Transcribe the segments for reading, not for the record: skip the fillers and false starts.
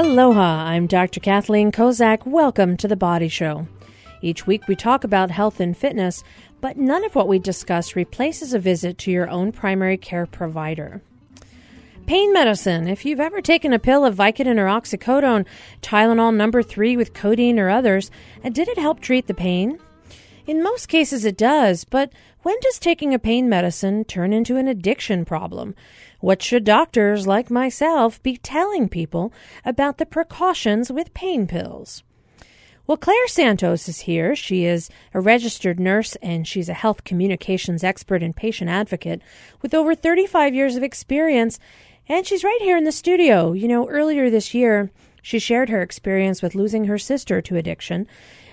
Aloha, I'm Dr. Kathleen Kozak. Welcome to The Body Show. Each week we talk about health and fitness, but none of what we discuss replaces a visit to your own primary care provider. Pain medicine. If you've ever taken a pill of Vicodin or Oxycodone, Tylenol number 3 with codeine or others, did it help treat the pain? In most cases it does, but when does taking a pain medicine turn into an addiction problem? What should doctors, like myself, be telling people about the precautions with pain pills? Well, Claire Santos is here. She is a registered nurse, and she's a health communications expert and patient advocate with over 35 years of experience, and she's right here in the studio. You know, earlier this year, she shared her experience with losing her sister to addiction,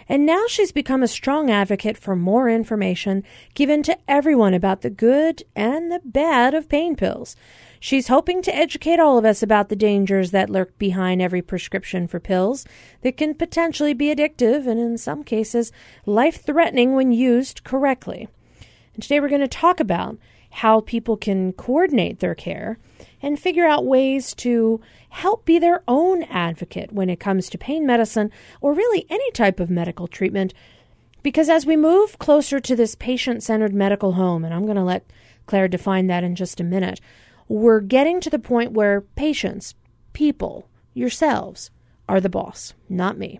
and now she's become a strong advocate for more information given to everyone about the good and the bad of pain pills. She's hoping to educate all of us about the dangers that lurk behind every prescription for pills that can potentially be addictive and, in some cases, life-threatening when used correctly. And today we're going to talk about how people can coordinate their care and figure out ways to help be their own advocate when it comes to pain medicine or really any type of medical treatment. Because as we move closer to this patient-centered medical home, and I'm going to let Claire define that in just a minute, we're getting to the point where patients, people, yourselves, are the boss, not me.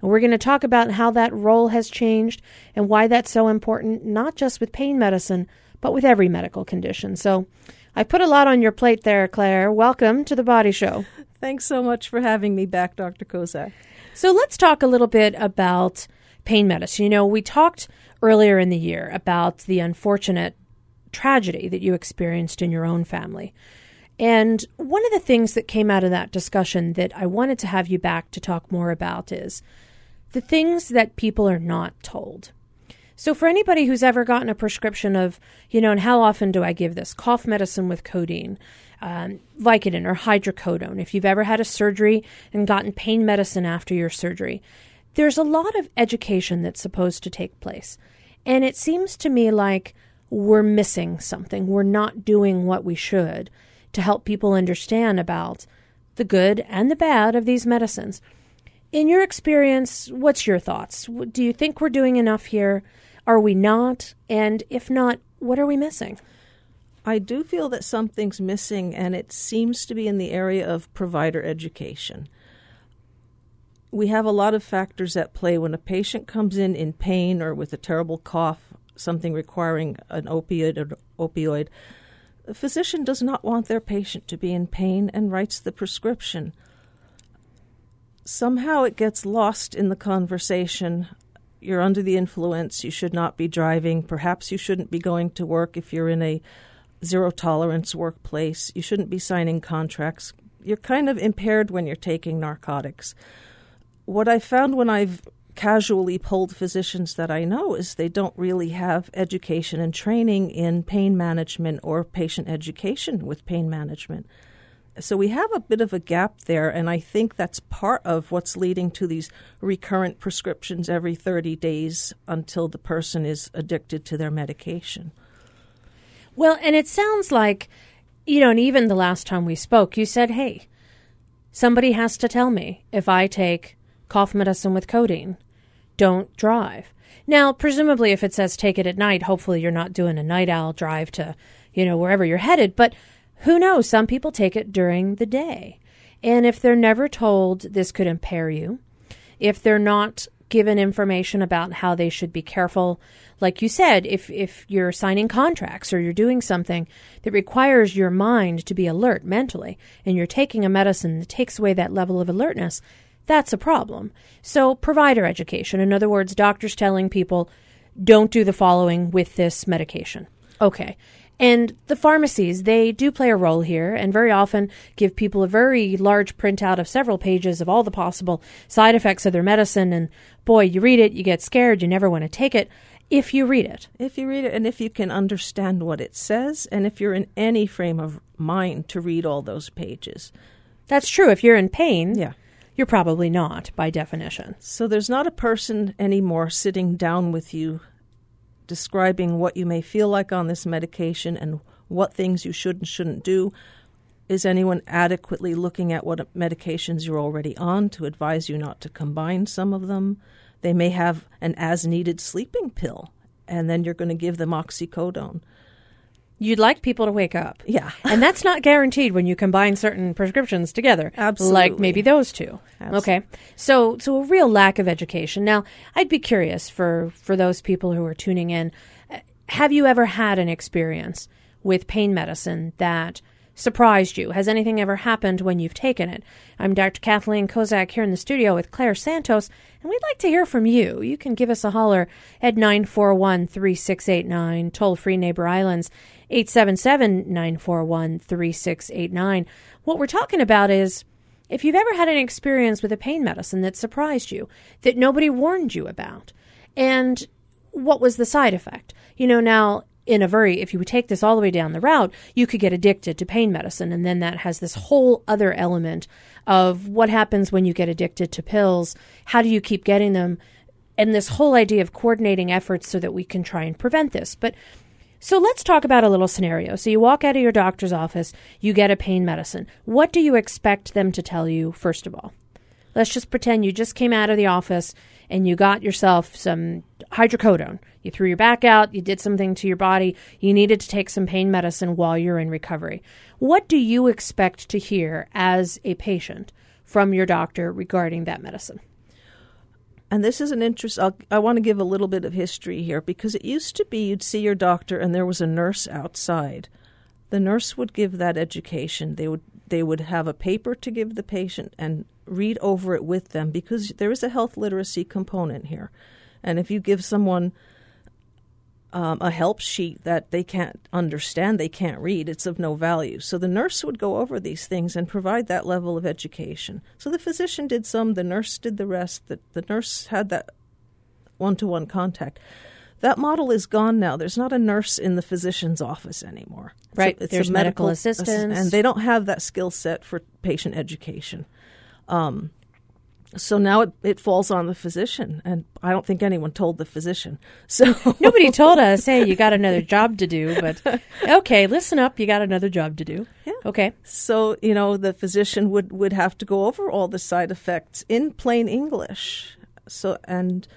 And we're going to talk about how that role has changed and why that's so important, not just with pain medicine, but with every medical condition. So I put a lot on your plate there, Claire. Welcome to The Body Show. Thanks so much for having me back, Dr. Kozak. So let's talk a little bit about pain medicine. You know, we talked earlier in the year about the unfortunate tragedy that you experienced in your own family. And one of the things that came out of that discussion that I wanted to have you back to talk more about is the things that people are not told. So for anybody who's ever gotten a prescription of, you know, and how often do I give this? Cough medicine with codeine, Vicodin or hydrocodone. If you've ever had a surgery and gotten pain medicine after your surgery, there's a lot of education that's supposed to take place. And it seems to me like we're missing something. We're not doing what we should to help people understand about the good and the bad of these medicines. In your experience, what's your thoughts? Do you think we're doing enough here? Are we not? And if not, what are we missing? I do feel that something's missing, and it seems to be in the area of provider education. We have a lot of factors at play when a patient comes in pain or with a terrible cough, something requiring an opioid. The physician does not want their patient to be in pain and writes the prescription. Somehow it gets lost in the conversation. You're under the influence. You should not be driving. Perhaps you shouldn't be going to work if you're in a zero-tolerance workplace. You shouldn't be signing contracts. You're kind of impaired when you're taking narcotics. What I found when I've casually polled physicians that I know is they don't really have education and training in pain management or patient education with pain management. So we have a bit of a gap there, and I think that's part of what's leading to these recurrent prescriptions every 30 days until the person is addicted to their medication. Well, and it sounds like, you know, and even the last time we spoke, you said, hey, somebody has to tell me if I take cough medicine with codeine, don't drive. Now, presumably if it says take it at night, hopefully you're not doing a night owl drive to, you know, wherever you're headed, but who knows? Some people take it during the day. And if they're never told this could impair you, if they're not given information about how they should be careful, like you said, if you're signing contracts or you're doing something that requires your mind to be alert mentally and you're taking a medicine that takes away that level of alertness, that's a problem. So provider education, in other words, doctors telling people, don't do the following with this medication. Okay. And the pharmacies, they do play a role here and very often give people a very large printout of several pages of all the possible side effects of their medicine. And boy, you read it, you get scared, you never want to take it if you read it. If you read it and if you can understand what it says and if you're in any frame of mind to read all those pages. That's true. If you're in pain, you're probably not by definition. So there's not a person anymore sitting down with you describing what you may feel like on this medication and what things you should and shouldn't do. Is anyone adequately looking at what medications you're already on to advise you not to combine some of them? They may have an as-needed sleeping pill, and then you're going to give them oxycodone. You'd like people to wake up. Yeah. And that's not guaranteed when you combine certain prescriptions together. Absolutely. Like maybe those two. Absolutely. Okay. So a real lack of education. Now, I'd be curious for those people who are tuning in, have you ever had an experience with pain medicine that surprised you? Has anything ever happened when you've taken it? I'm Dr. Kathleen Kozak here in the studio with Claire Santos, and we'd like to hear from you. You can give us a holler at 941-3689, toll-free Neighbor Islands, 877-941-3689. What we're talking about is if you've ever had an experience with a pain medicine that surprised you, that nobody warned you about, and what was the side effect? You know, now, in a very, if you would take this all the way down the route, you could get addicted to pain medicine. And then that has this whole other element of what happens when you get addicted to pills. How do you keep getting them? And this whole idea of coordinating efforts so that we can try and prevent this. But so let's talk about a little scenario. So you walk out of your doctor's office, you get a pain medicine. What do you expect them to tell you, first of all? Let's just pretend you just came out of the office and you got yourself some hydrocodone. You threw your back out. You did something to your body. You needed to take some pain medicine while you're in recovery. What do you expect to hear as a patient from your doctor regarding that medicine? And this is an interest. I want to give a little bit of history here, because it used to be you'd see your doctor and there was a nurse outside. The nurse would give that education. They would have a paper to give the patient and read over it with them, because there is a health literacy component here. And if you give someone a help sheet that they can't understand, they can't read, it's of no value. So the nurse would go over these things and provide that level of education. So the physician did some, the nurse did the rest, the nurse had that one-to-one contact. That model is gone now. There's not a nurse in the physician's office anymore. Right. So there's medical assistants. And they don't have that skill set for patient education. So now it falls on the physician, and I don't think anyone told the physician. So nobody told us, hey, you got another job to do, but okay, listen up, you got another job to do. Yeah. Okay. So, you know, the physician would have to go over all the side effects in plain English. So, and,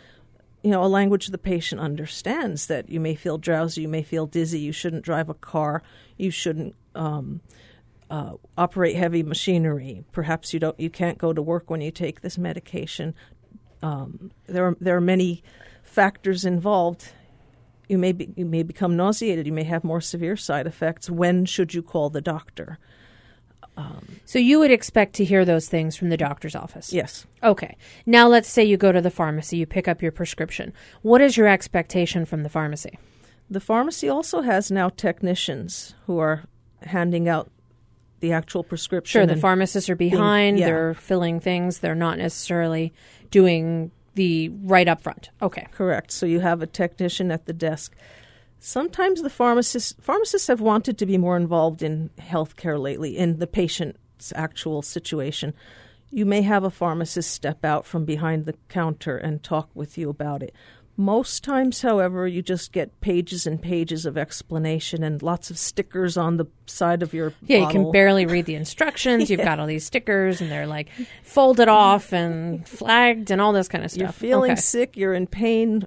you know, a language the patient understands, that you may feel drowsy, you may feel dizzy, you shouldn't drive a car, you shouldn't operate heavy machinery. Perhaps you can't go to work when you take this medication. There are many factors involved. You may become nauseated. You may have more severe side effects. When should you call the doctor? So you would expect to hear those things from the doctor's office? Yes. Okay. Now let's say you go to the pharmacy. You pick up your prescription. What is your expectation from the pharmacy? The pharmacy also has now technicians who are handing out the actual prescription. Sure, the pharmacists are behind. Yeah. They're filling things. They're not necessarily doing the right up front. Okay. Correct. So you have a technician at the desk. Sometimes the pharmacists have wanted to be more involved in healthcare lately, in the patient's actual situation. You may have a pharmacist step out from behind the counter and talk with you about it. Most times, however, you just get pages and pages of explanation and lots of stickers on the side of your bottle. You can barely read the instructions. You've got all these stickers, and they're like folded off and flagged and all this kind of stuff. You're feeling sick. You're in pain.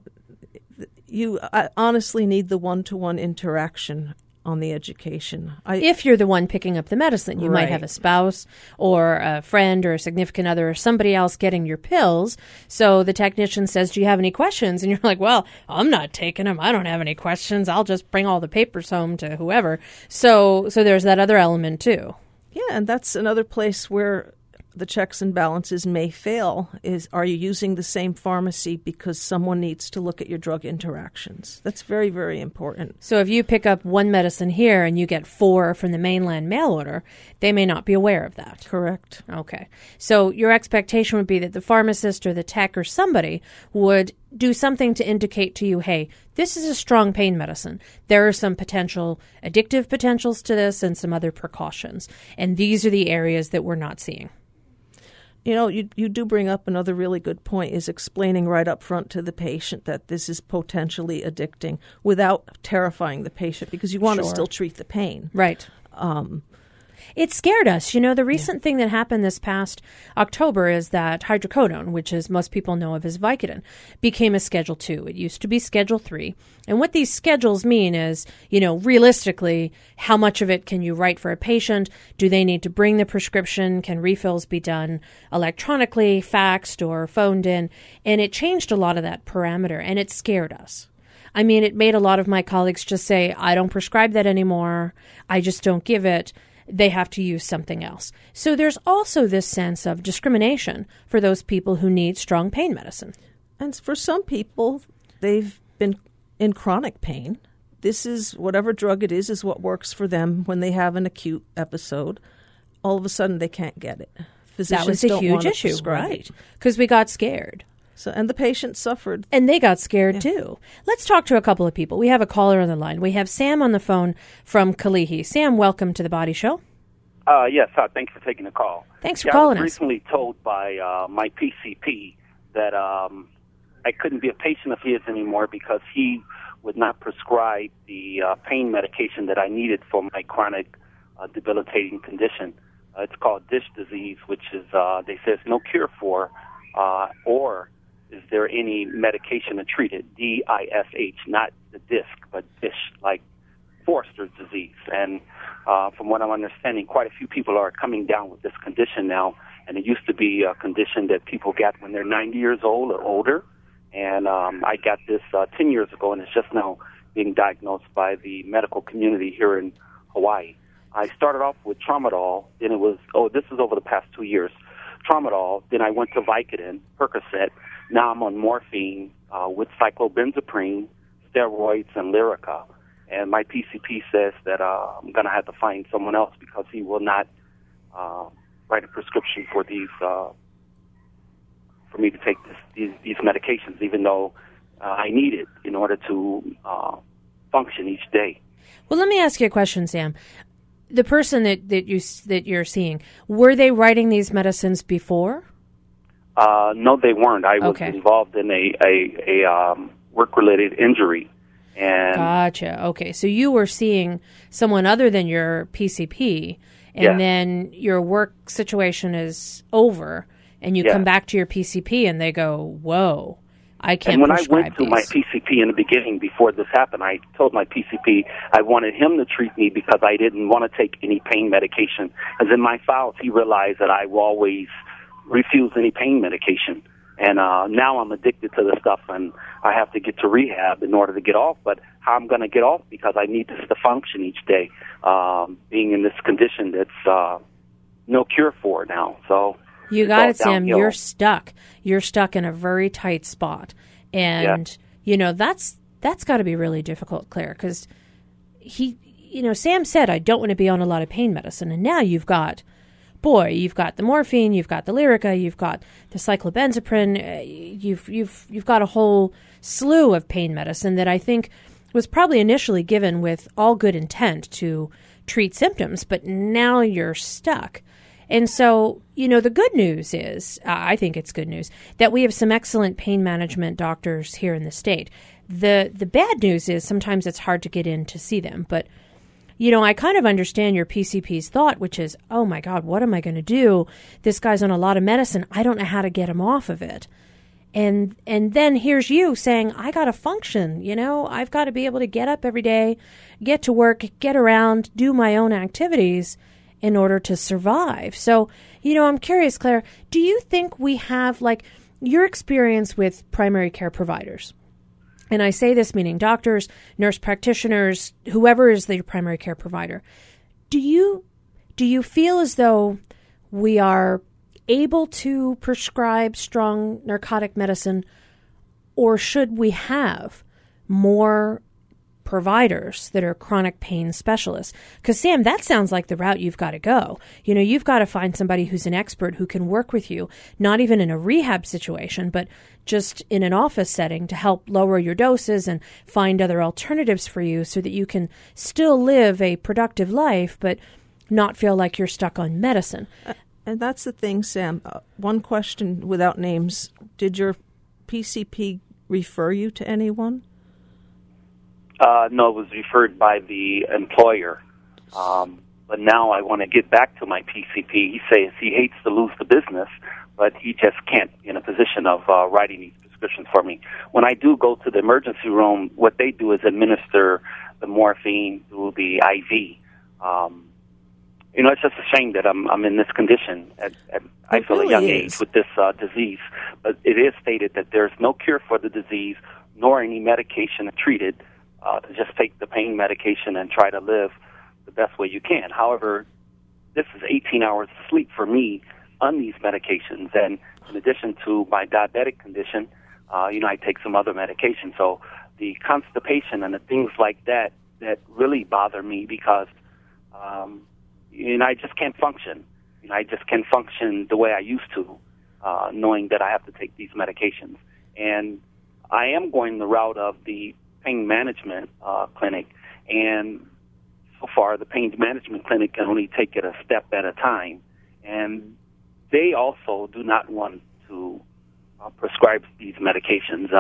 I honestly need the one-to-one interaction on the education. If you're the one picking up the medicine, you might have a spouse or a friend or a significant other or somebody else getting your pills. So the technician says, do you have any questions? And you're like, well, I'm not taking them. I don't have any questions. I'll just bring all the papers home to whoever. So there's that other element too. Yeah, and that's another place where the checks and balances may fail is, are you using the same pharmacy, because someone needs to look at your drug interactions? That's very, very important. So if you pick up one medicine here and you get 4 from the mainland mail order, they may not be aware of that. Correct. Okay. So your expectation would be that the pharmacist or the tech or somebody would do something to indicate to you, hey, this is a strong pain medicine. There are some potential addictive potentials to this and some other precautions. And these are the areas that we're not seeing. You know, you do bring up another really good point, is explaining right up front to the patient that this is potentially addicting without terrifying the patient, because you want to still treat the pain. Right. it scared us. You know, the recent thing that happened this past October is that hydrocodone, which is most people know of as Vicodin, became a Schedule II. It used to be Schedule III. And what these schedules mean is, you know, realistically, how much of it can you write for a patient? Do they need to bring the prescription? Can refills be done electronically, faxed, or phoned in? And it changed a lot of that parameter, and it scared us. I mean, it made a lot of my colleagues just say, I don't prescribe that anymore. I just don't give it. They have to use something else. So there's also this sense of discrimination for those people who need strong pain medicine. And for some people, they've been in chronic pain. This is whatever drug it is what works for them when they have an acute episode. All of a sudden, they can't get it. Physicians that was a huge issue, right? Because we got scared. So, and the patient suffered. And they got scared, too. Let's talk to a couple of people. We have a caller on the line. We have Sam on the phone from Kalihi. Sam, welcome to The Body Show. Yes, hi. Thanks for taking the call. Thanks for calling us. I was recently told by my PCP that I couldn't be a patient of his anymore because he would not prescribe the pain medication that I needed for my chronic debilitating condition. It's called DISH disease, which is, they say, it's no cure for or is there any medication to treat it? DISH, not the disc, but DISH, like Forrester's disease. And from what I'm understanding, quite a few people are coming down with this condition now. And it used to be a condition that people got when they're 90 years old or older. And I got this 10 years ago, and it's just now being diagnosed by the medical community here in Hawaii. I started off with Tramadol, then it was, this is over the past 2 years, Tramadol, then I went to Vicodin, Percocet. Now I'm on morphine with cyclobenzaprine, steroids, and Lyrica. And my PCP says that I'm going to have to find someone else because he will not write a prescription for these, for me to take these medications, even though I need it in order to function each day. Well, let me ask you a question, Sam. The person that you're seeing, were they writing these medicines before? No, they weren't. I was involved in a work-related injury. And gotcha. Okay. So you were seeing someone other than your PCP, and then your work situation is over, and you come back to your PCP, and they go, whoa, I can't prescribe these. And when I went to my PCP in the beginning, before this happened, I told my PCP I wanted him to treat me because I didn't want to take any pain medication. As in my files, he realized that I will always refuse any pain medication. And now I'm addicted to the stuff, and I have to get to rehab in order to get off. But how I'm going to get off, because I need this to function each day, being in this condition that's no cure for now. So you got it, Sam. Downhill. You're stuck. You're stuck in a very tight spot. And, you know, that's got to be really difficult, Claire, because Sam said, I don't want to be on a lot of pain medicine. And now you've got, boy, you've got the morphine, you've got the Lyrica, you've got the cyclobenzaprine, you've got a whole slew of pain medicine that I think was probably initially given with all good intent to treat symptoms, but now you're stuck. And so, you know, the good news is, I think it's good news, that we have some excellent pain management doctors here in the state. The bad news is sometimes it's hard to get in to see them, but you know, I kind of understand your PCP's thought, which is, oh, my God, what am I going to do? This guy's on a lot of medicine. I don't know how to get him off of it. And then here's you saying, I got to function. You know, I've got to be able to get up every day, get to work, get around, do my own activities in order to survive. So, you know, I'm curious, Claire, do you think we have, like, your experience with primary care providers? And I say this meaning doctors, nurse practitioners, whoever is the primary care provider. Do you feel as though we are able to prescribe strong narcotic medicine, or should we have more providers that are chronic pain specialists? Because, Sam, that sounds like the route you've got to go. You know, you've got to find somebody who's an expert who can work with you, not even in a rehab situation, but just in an office setting to help lower your doses and find other alternatives for you so that you can still live a productive life but not feel like you're stuck on medicine. And that's the thing, Sam. One question without names. Did your PCP refer you to anyone? No, it was referred by the employer. but now I want to get back to my PCP. He says he hates to lose the business, but he just can't be in a position of writing these prescriptions for me. When I do go to the emergency room, what they do is administer the morphine through the IV. You know, it's just a shame that I'm in this condition at I feel really a young age with this disease. But it is stated that there's no cure for the disease, nor any medication to treat it. To just take the pain medication and try to live the best way you can. However, this is 18 hours of sleep for me on these medications. And in addition to my diabetic condition, you know, I take some other medication. So the constipation and the things like that, that really bother me because, you know, I just can't function. You know, I just can't function the way I used to, knowing that I have to take these medications. And I am going the route of the pain management clinic, and so far the pain management clinic can only take it a step at a time, and they also do not want to prescribe these medications,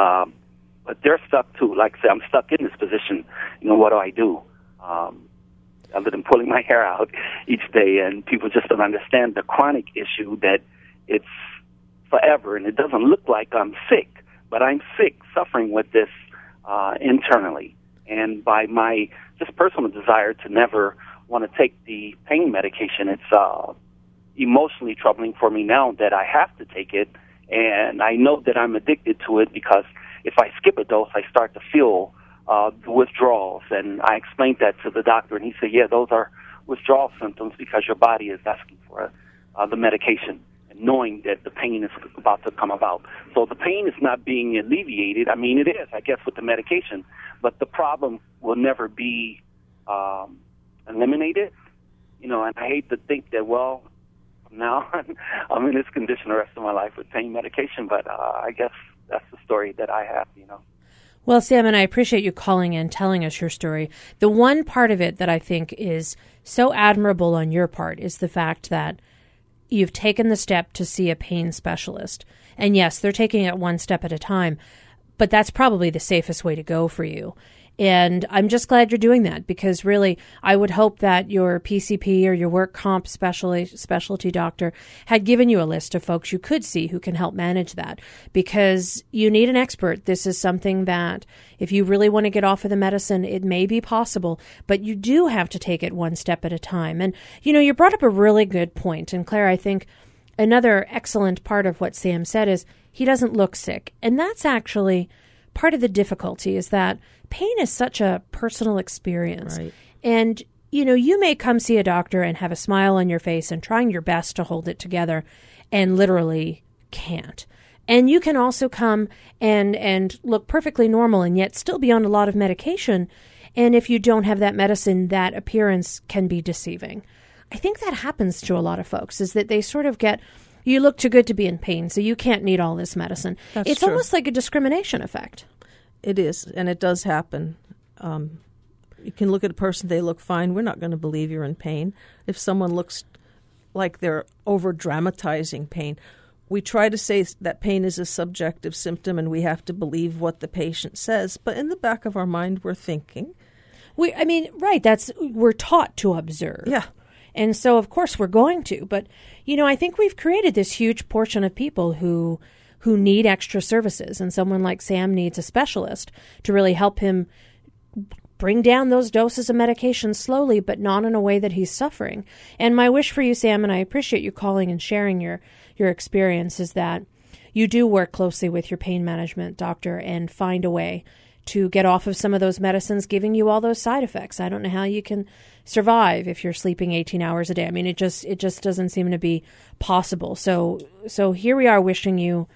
but they're stuck too. Like I said, I'm stuck in this position. You know, what do I do? Other than pulling my hair out each day, and people just don't understand the chronic issue that it's forever, and it doesn't look like I'm sick, but I'm sick, suffering with this internally, and by my just personal desire to never want to take the pain medication. It's emotionally troubling for me now that I have to take it, and I know that I'm addicted to it because if I skip a dose, I start to feel the withdrawals, and I explained that to the doctor, and he said, yeah, those are withdrawal symptoms because your body is asking for the medication, knowing that the pain is about to come about. So the pain is not being alleviated. I mean, it is, I guess, with the medication, but the problem will never be eliminated. You know, and I hate to think that, well, now I'm in this condition the rest of my life with pain medication, but I guess that's the story that I have, you know. Well, Sam, and I appreciate you calling in, telling us your story. The one part of it that I think is so admirable on your part is the fact that you've taken the step to see a pain specialist. And yes, they're taking it one step at a time, but that's probably the safest way to go for you. And I'm just glad you're doing that because really, I would hope that your PCP or your work comp specialty doctor had given you a list of folks you could see who can help manage that because you need an expert. This is something that if you really want to get off of the medicine, it may be possible, but you do have to take it one step at a time. And, you know, you brought up a really good point. And Claire, I think another excellent part of what Sam said is he doesn't look sick. And that's actually part of the difficulty is that pain is such a personal experience. Right. And, you know, you may come see a doctor and have a smile on your face and trying your best to hold it together and literally can't. And you can also come and look perfectly normal and yet still be on a lot of medication. And if you don't have that medicine, that appearance can be deceiving. I think that happens to a lot of folks is that they sort of get, you look too good to be in pain, so you can't need all this medicine. That's it's true. Almost like a discrimination effect. It is, and it does happen. You can look at a person, they look fine. We're not going to believe you're in pain. If someone looks like they're over-dramatizing pain, we try to say that pain is a subjective symptom and we have to believe what the patient says. But in the back of our mind, we're thinking. We're taught to observe. Yeah. And so, of course, we're going to. But, you know, I think we've created this huge portion of people who need extra services. And someone like Sam needs a specialist to really help him bring down those doses of medication slowly, but not in a way that he's suffering. And my wish for you, Sam, and I appreciate you calling and sharing your experience, is that you do work closely with your pain management doctor and find a way to get off of some of those medicines giving you all those side effects. I don't know how you can survive if you're sleeping 18 hours a day. I mean, it just doesn't seem to be possible. So here we are wishing you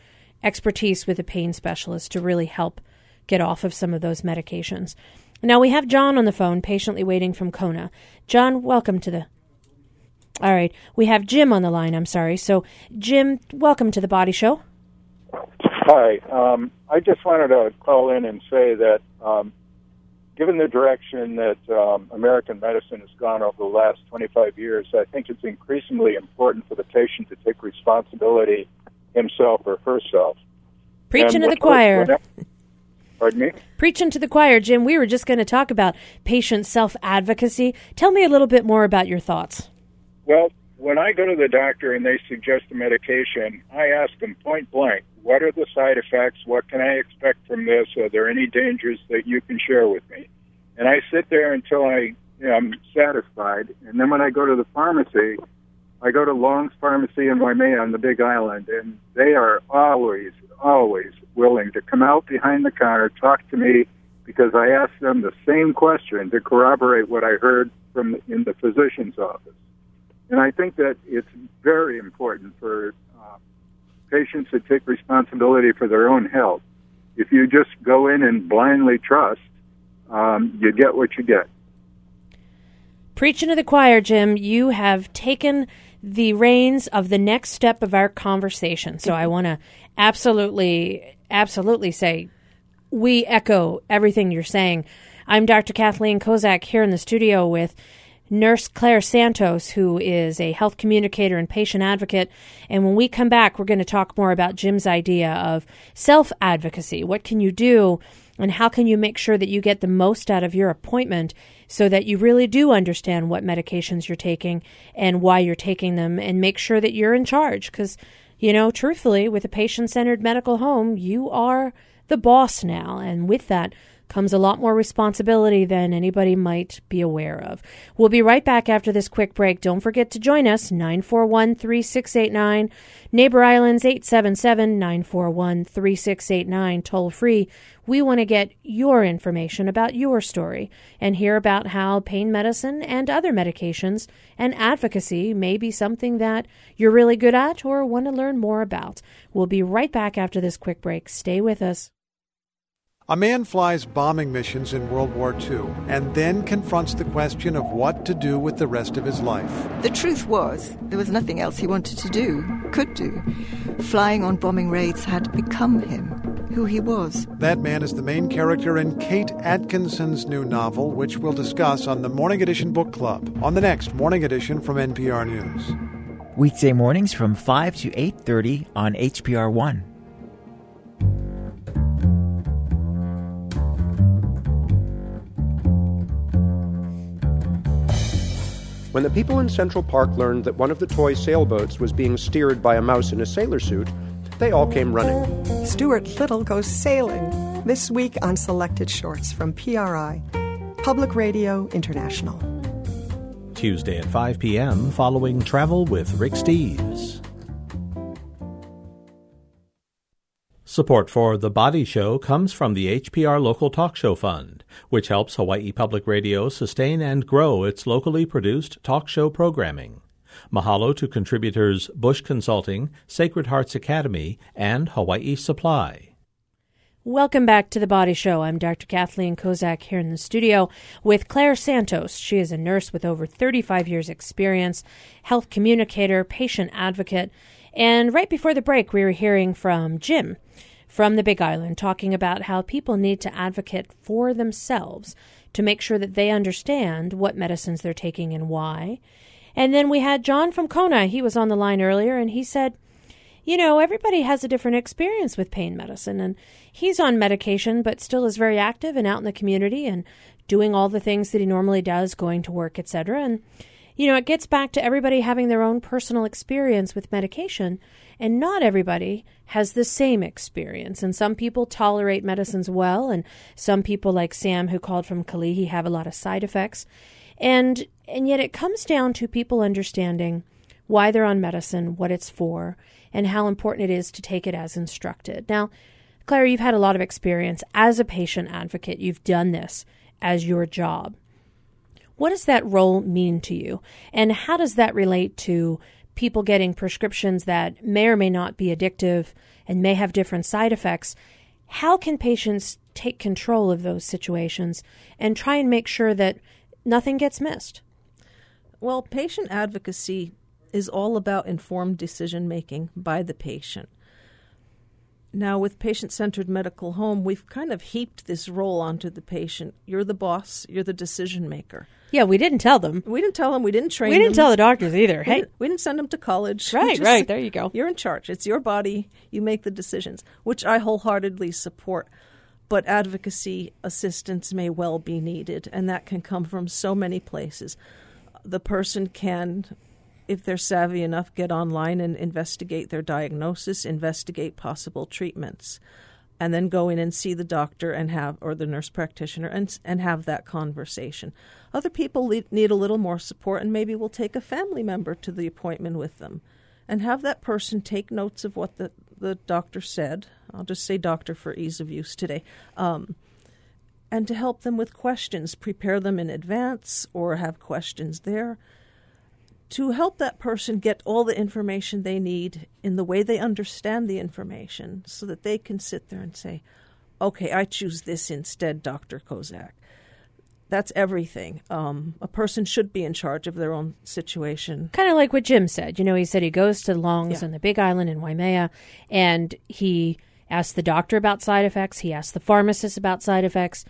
expertise with a pain specialist to really help get off of some of those medications. Now we have John on the phone, patiently waiting from Kona. John, welcome to the... All right, we have Jim on the line, I'm sorry. So Jim, welcome to the Body Show. Hi, I just wanted to call in and say that given the direction that American medicine has gone over the last 25 years, I think it's increasingly important for the patient to take responsibility himself or herself. Preaching to the choir. Pardon me? Preaching to the choir, Jim. We were just going to talk about patient self-advocacy. Tell me a little bit more about your thoughts. Well, when I go to the doctor and they suggest a medication, I ask them point blank, what are the side effects? What can I expect from this? Are there any dangers that you can share with me? And I sit there until I'm satisfied. And then when I go to the pharmacy, I go to Long's Pharmacy in Waimea on the Big Island, and they are always, always willing to come out behind the counter, talk to me, because I asked them the same question to corroborate what I heard from in the physician's office. And I think that it's very important for patients to take responsibility for their own health. If you just go in and blindly trust, you get what you get. Preaching to the choir, Jim. You have taken the reins of the next step of our conversation. So I want to absolutely say we echo everything you're saying. I'm Dr. Kathleen Kozak here in the studio with Nurse Claire Santos, who is a health communicator and patient advocate. And when we come back, we're going to talk more about Jim's idea of self-advocacy. What can you do? And how can you make sure that you get the most out of your appointment so that you really do understand what medications you're taking and why you're taking them, and make sure that you're in charge? Because, you know, truthfully, with a patient-centered medical home, you are the boss now. And with that comes a lot more responsibility than anybody might be aware of. We'll be right back after this quick break. Don't forget to join us, 941-3689, Neighbor Islands, 877-941-3689, toll free. We want to get your information about your story and hear about how pain medicine and other medications and advocacy may be something that you're really good at or want to learn more about. We'll be right back after this quick break. Stay with us. A man flies bombing missions in World War II and then confronts the question of what to do with the rest of his life. The truth was, there was nothing else he wanted to do, could do. Flying on bombing raids had become him, who he was. That man is the main character in Kate Atkinson's new novel, which we'll discuss on the Morning Edition Book Club, on the next Morning Edition from NPR News. Weekday mornings from 5 to 8:30 on HPR 1. When the people in Central Park learned that one of the toy sailboats was being steered by a mouse in a sailor suit, they all came running. Stuart Little goes sailing this week on Selected Shorts from PRI, Public Radio International. Tuesday at 5 p.m. following Travel with Rick Steves. Support for The Body Show comes from the HPR Local Talk Show Fund, which helps Hawaii Public Radio sustain and grow its locally produced talk show programming. Mahalo to contributors Bush Consulting, Sacred Hearts Academy, and Hawaii Supply. Welcome back to The Body Show. I'm Dr. Kathleen Kozak here in the studio with Claire Santos. She is a nurse with over 35 years' experience, health communicator, patient advocate. And right before the break, we were hearing from Jim from the Big Island talking about how people need to advocate for themselves to make sure that they understand what medicines they're taking and why. And then we had John from Kona. He was on the line earlier, and he said, you know, everybody has a different experience with pain medicine, and he's on medication but still is very active and out in the community and doing all the things that he normally does, going to work, etc. And you know, it gets back to everybody having their own personal experience with medication, and not everybody has the same experience. And some people tolerate medicines well, and some people, like Sam, who called from Kalihi, have a lot of side effects. And yet it comes down to people understanding why they're on medicine, what it's for, and how important it is to take it as instructed. Now, Claire, you've had a lot of experience as a patient advocate. You've done this as your job. What does that role mean to you? And how does that relate to people getting prescriptions that may or may not be addictive and may have different side effects? How can patients take control of those situations and try and make sure that nothing gets missed? Well, patient advocacy is all about informed decision-making by the patient. Now, with patient-centered medical home, we've kind of heaped this role onto the patient. You're the boss. You're the decision maker. Yeah, we didn't tell them. We didn't train them. We didn't tell the doctors either. Hey, we didn't send them to college. Right, right. There you go. You're in charge. It's your body. You make the decisions, which I wholeheartedly support. but advocacy assistance may well be needed, and that can come from so many places. The person can, if they're savvy enough, get online and investigate their diagnosis, investigate possible treatments, and then go in and see the doctor and have, or the nurse practitioner, and have that conversation. Other people need a little more support, and maybe we'll take a family member to the appointment with them and have that person take notes of what the doctor said. I'll just say doctor for ease of use today. And to help them with questions, prepare them in advance or have questions there, to help that person get all the information they need in the way they understand the information so that they can sit there and say, okay, I choose this instead, Dr. Kozak. That's everything. A person should be in charge of their own situation. Kind of like what Jim said. You know, he said he goes to Long's on the Big Island in Waimea, and he asked the doctor about side effects. He asked the pharmacist about side effects.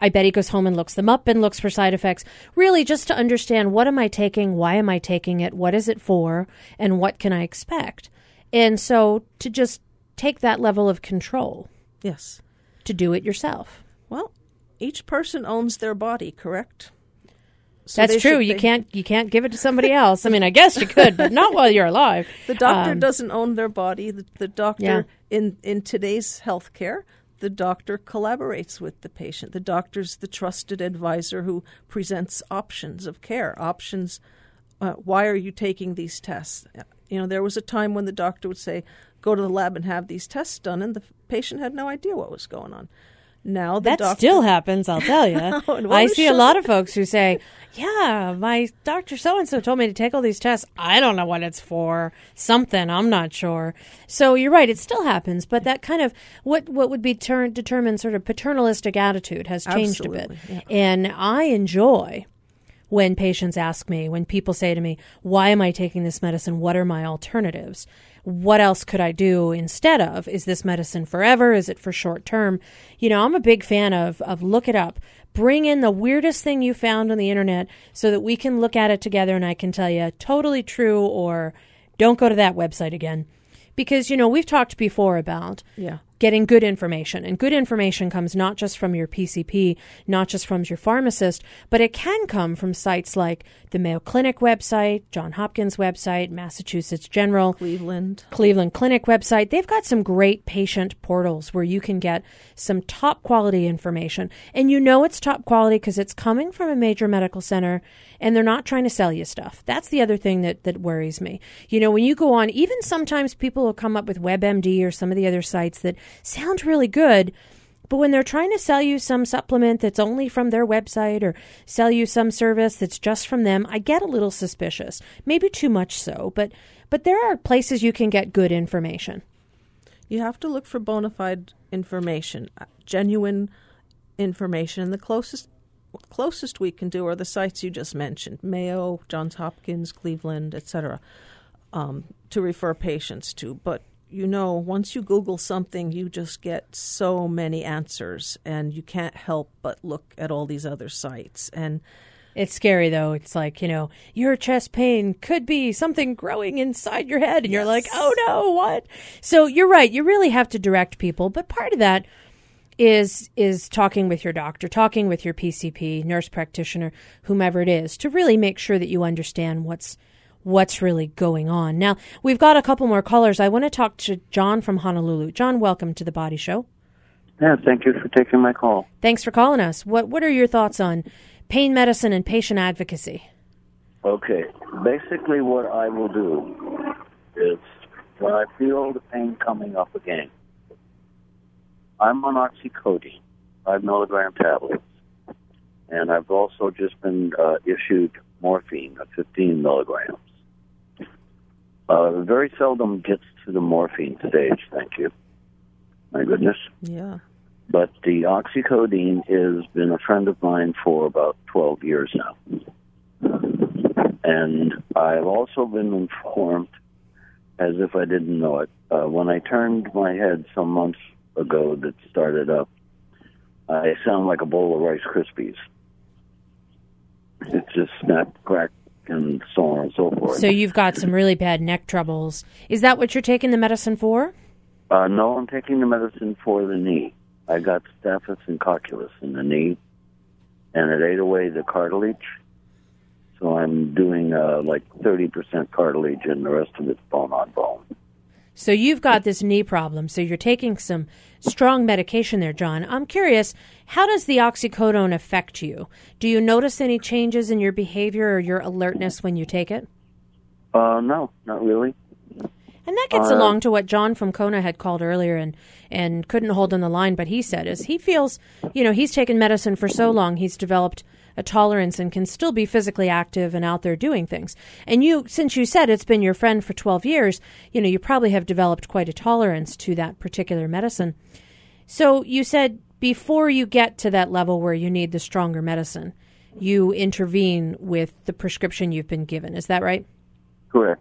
I bet he goes home and looks them up and looks for side effects, really just to understand, what am I taking, why am I taking it, what is it for, and what can I expect? And so to just take that level of control. Yes. To do it yourself. Well, each person owns their body, correct? So that's true. You can't give it to somebody else. I mean, I guess you could, but not while you're alive. The doctor doesn't own their body. The doctor in today's healthcare, the doctor collaborates with the patient. The doctor's the trusted advisor who presents options of care, options. Why are you taking these tests? You know, there was a time when the doctor would say, go to the lab and have these tests done, and the patient had no idea what was going on. Now the doctor... still happens, I'll tell you. I see a lot of folks who say, yeah, my doctor so-and-so told me to take all these tests. I don't know what it's for. Something, I'm not sure. So you're right, it still happens. But that kind of what would be determined sort of paternalistic attitude has changed a bit. Yeah. And I enjoy when patients ask me, when people say to me, why am I taking this medicine? What are my alternatives? What else could I do instead of? Is this medicine forever? Is it for short term? You know, I'm a big fan of look it up. Bring in the weirdest thing you found on the internet so that we can look at it together and I can tell you totally true or don't go to that website again. Because, you know, we've talked before about getting good information. And good information comes not just from your PCP, not just from your pharmacist, but it can come from sites like the Mayo Clinic website, Johns Hopkins website, Massachusetts General, Cleveland Clinic website. They've got some great patient portals where you can get some top quality information. And you know it's top quality because it's coming from a major medical center and they're not trying to sell you stuff. That's the other thing that worries me. You know, when you go on, even sometimes people will come up with WebMD or some of the other sites that sound really good, but when they're trying to sell you some supplement that's only from their website or sell you some service that's just from them, I get a little suspicious. Maybe too much so, but there are places you can get good information. You have to look for bona fide information, genuine information, and the closest we can do are the sites you just mentioned, Mayo, Johns Hopkins, Cleveland, etc., to refer patients to, but you know, once you Google something, you just get so many answers, and you can't help but look at all these other sites. And it's scary, though. It's like, you know, your chest pain could be something growing inside your head, and you're like, oh, no, what? So you're right. You really have to direct people, but part of that is talking with your doctor, talking with your PCP, nurse practitioner, whomever it is, to really make sure that you understand what's really going on. Now, we've got a couple more callers. I want to talk to John from Honolulu. John, welcome to The Body Show. Yeah, thank you for taking my call. Thanks for calling us. What are your thoughts on pain medicine and patient advocacy? Okay. Basically, what I will do is when I feel the pain coming up again, I'm on Oxycodone, 5 milligram tablets, and I've also just been issued morphine of 15 milligrams. Very seldom gets to the morphine stage, thank you. My goodness. Yeah. But the oxycodone has been a friend of mine for about 12 years now. And I've also been informed, as if I didn't know it, when I turned my head some months ago that started up, I sound like a bowl of Rice Krispies. It just snapped, cracked, and so on and so forth. So you've got some really bad neck troubles. Is that what you're taking the medicine for? No, I'm taking the medicine for the knee. I got staphus and cocculus in the knee, and it ate away the cartilage. So I'm doing like 30% cartilage, and the rest of it's bone on bone. So you've got this knee problem, so you're taking some strong medication there, John. I'm curious, how does the oxycodone affect you? Do you notice any changes in your behavior or your alertness when you take it? No, not really. And that gets along to what John from Kona had called earlier and couldn't hold on the line, but he said is he feels, you know, he's taken medicine for so long, he's developed a tolerance and can still be physically active and out there doing things. And you, since you said it's been your friend for 12 years, you know, you probably have developed quite a tolerance to that particular medicine. So you said before you get to that level where you need the stronger medicine, you intervene with the prescription you've been given. Is that right? Correct.